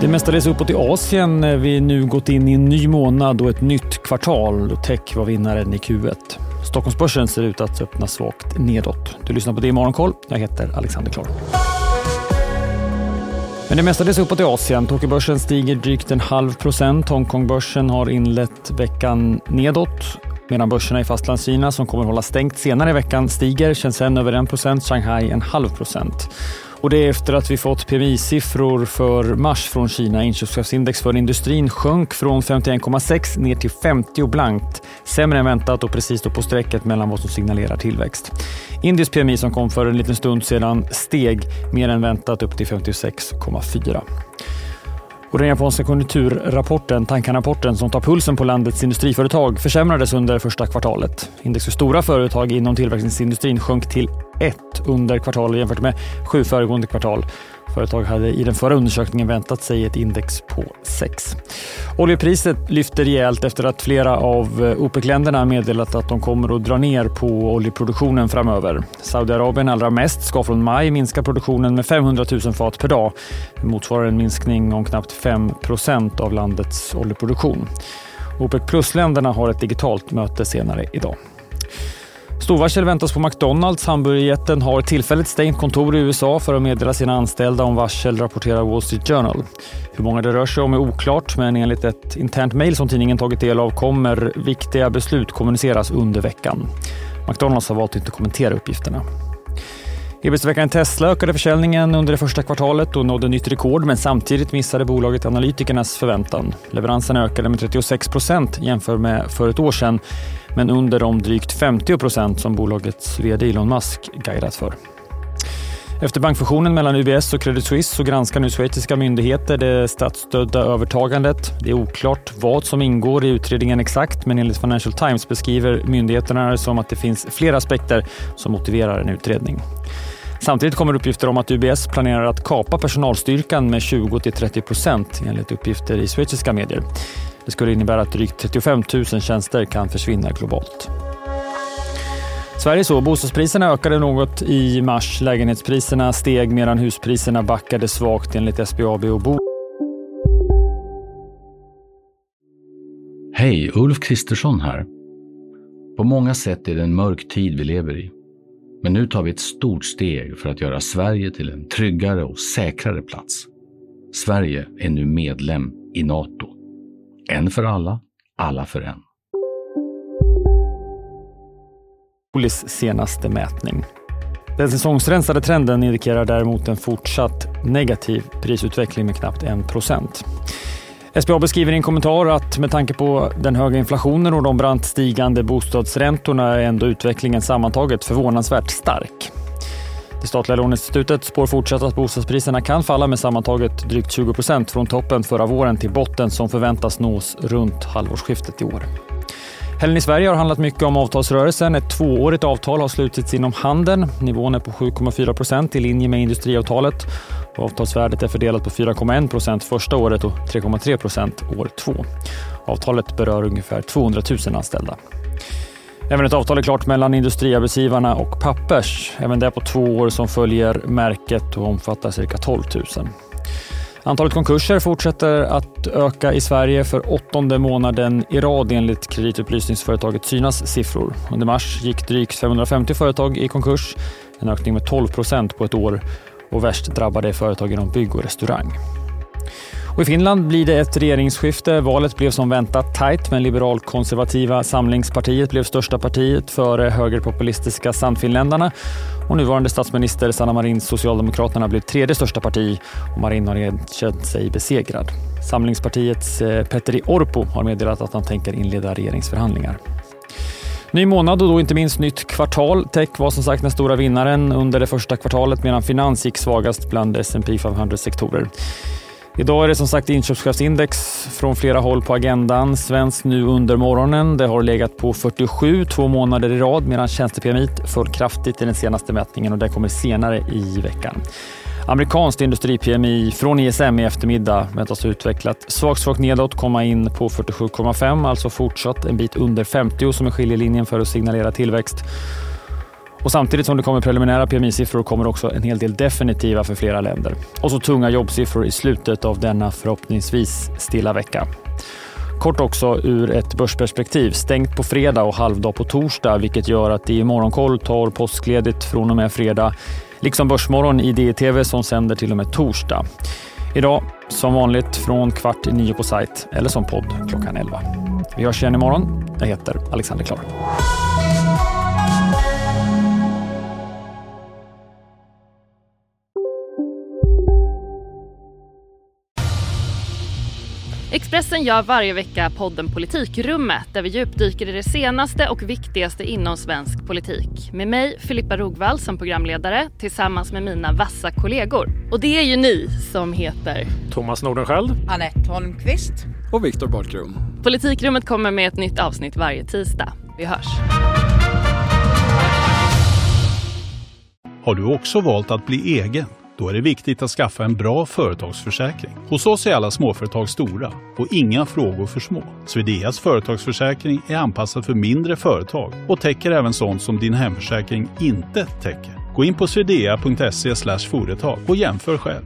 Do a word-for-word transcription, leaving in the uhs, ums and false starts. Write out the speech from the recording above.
Det mestadels uppåt i Asien. Vi nu gått in i en ny månad och ett nytt kvartal. Tech var vinnaren i Q ett. Stockholmsbörsen ser ut att öppna svagt nedåt. Du lyssnar på Di Morgonkoll. Jag heter Alexander Klar. Men det mestadels uppåt i Asien. Tokyobörsen stiger drygt en halv procent. Hongkongbörsen har inlett veckan nedåt. Medan börserna i fastlandskina som kommer hålla stängt senare i veckan stiger. Shenzhen över en procent, Shanghai en halv procent. Och det är efter att vi fått P M I-siffror för mars från Kina. Inköpschefsindex för industrin sjönk från femtioen komma sex ner till femtio blankt. Sämre än väntat och precis då på strecket mellan vad som signalerar tillväxt. Indisk P M I som kom för en liten stund sedan steg mer än väntat upp till femtiosex komma fyra. Och den japanska konjunkturrapporten, tankarapporten som tar pulsen på landets industriföretag försämrades under första kvartalet. Index för stora företag inom tillverkningsindustrin sjönk till ett under kvartalet jämfört med sju föregående kvartal. Företag hade i den förra undersökningen väntat sig ett index på sex. Oljepriset lyfter rejält efter att flera av OPEC-länderna meddelat att de kommer att dra ner på oljeproduktionen framöver. Saudiarabien allra mest ska från maj minska produktionen med femhundratusen fat per dag. Det motsvarar en minskning om knappt fem procent av landets oljeproduktion. OPEC-plus-länderna har ett digitalt möte senare idag. Storvarsel väntas på McDonalds. Hamburgerjätten har tillfälligt stängt kontor i U S A för att meddela sina anställda om varsel, rapporterar Wall Street Journal. Hur många det rör sig om är oklart, men enligt ett internt mejl som tidningen tagit del av kommer viktiga beslut kommuniceras under veckan. McDonalds har valt inte att kommentera uppgifterna. E B S-veckan Tesla ökade försäljningen under det första kvartalet och nådde nytt rekord, men samtidigt missade bolaget analytikernas förväntan. Leveransen ökade med trettiosex procent jämfört med för ett år sedan, men under de drygt femtio procent som bolagets vd Elon Musk guidat för. Efter bankfusionen mellan U B S och Credit Suisse så granskar nu schweiziska myndigheter det statsstödda övertagandet. Det är oklart vad som ingår i utredningen exakt, men enligt Financial Times beskriver myndigheterna som att det finns flera aspekter som motiverar en utredning. Samtidigt kommer uppgifter om att U B S planerar att kapa personalstyrkan med tjugo till trettio procent enligt uppgifter i schweiziska medier. Det skulle innebära att drygt trettiofemtusen tjänster kan försvinna globalt. Sverige så. Bostadspriserna ökade något i mars. Lägenhetspriserna steg medan huspriserna backade svagt enligt S B A B och Bo. Hej, Ulf Kristersson här. På många sätt är det en mörk tid vi lever i. Men nu tar vi ett stort steg för att göra Sverige till en tryggare och säkrare plats. Sverige är nu medlem i NATO. En för alla, alla för en. Olis senaste mätning. Den säsongsrensade trenden indikerar däremot en fortsatt negativ prisutveckling med knappt en procent. S B A B beskriver i en kommentar att med tanke på den höga inflationen och de brant stigande bostadsräntorna är ändå utvecklingen sammantaget förvånansvärt stark. Det statliga låneinstitutet spår fortsatt att bostadspriserna kan falla med sammantaget drygt tjugo procent från toppen förra våren till botten som förväntas nås runt halvårsskiftet i år. Helgen i Sverige har handlat mycket om avtalsrörelsen. Ett tvåårigt avtal har slutits inom handeln. Nivån är på sju komma fyra procent i linje med industriavtalet. Och avtalsvärdet är fördelat på fyra komma en procent första året och tre komma tre procent år två. Avtalet berör ungefär tvåhundratusen anställda. Även ett avtal är klart mellan industriarbetsgivarna och Pappers. Även det på två år som följer märket och omfattar cirka tolv tusen. Antalet konkurser fortsätter att öka i Sverige för åttonde månaden i rad enligt kreditupplysningsföretaget Synas siffror. Under mars gick drygt femhundrafemtio företag i konkurs, en ökning med tolv procent på ett år och värst drabbade företag inom bygg och restaurang. Och i Finland blir det ett regeringsskifte. Valet blev som väntat tajt, men liberal-konservativa samlingspartiet blev största partiet före högerpopulistiska Sannfinländarna. Och nuvarande statsminister Sanna Marin, Socialdemokraterna, blev tredje största parti och Marin har erkänt sig besegrad. Samlingspartiets Petteri Orpo har meddelat att han tänker inleda regeringsförhandlingar. Ny månad och då inte minst nytt kvartal. Tech var som sagt den stora vinnaren under det första kvartalet medan finans gick svagast bland S and P femhundra-sektorer. Idag är det som sagt inköpschefsindex från flera håll på agendan. Svensk nu under morgonen. Det har legat på fyrtiosju två månader i rad medan tjänste-P M I föll kraftigt i den senaste mätningen och det kommer senare i veckan. Amerikanskt industri-P M I från I S M i eftermiddag väntas ha utvecklat svagt svagt nedåt, komma in på fyrtiosju komma fem, alltså fortsatt en bit under femtio som är skiljelinjen för att signalera tillväxt. Och samtidigt som det kommer preliminära P M I-siffror kommer också en hel del definitiva för flera länder. Och så tunga jobbsiffror i slutet av denna förhoppningsvis stilla vecka. Kort också ur ett börsperspektiv, stängt på fredag och halvdag på torsdag, vilket gör att Di Morgonkoll tar påskledigt från och med fredag, liksom Börsmorgon i D T V som sänder till och med torsdag. Idag som vanligt från kvart i nio på sajt eller som podd klockan elva. Vi hörs igen imorgon. Jag heter Alexander Klar. Expressen gör varje vecka podden Politikrummet där vi djupdyker i det senaste och viktigaste inom svensk politik. Med mig, Filippa Rogvall, som programledare tillsammans med mina vassa kollegor. Och det är ju ni som heter Thomas Nordenskjöld, Annette Holmqvist och Viktor Barkrum. Politikrummet kommer med ett nytt avsnitt varje tisdag. Vi hörs. Har du också valt att bli egen? Då är det viktigt att skaffa en bra företagsförsäkring. Hos oss är alla småföretag stora och inga frågor för små. Swedeas företagsförsäkring är anpassad för mindre företag och täcker även sånt som din hemförsäkring inte täcker. Gå in på swedea punkt se slash företag och jämför själv.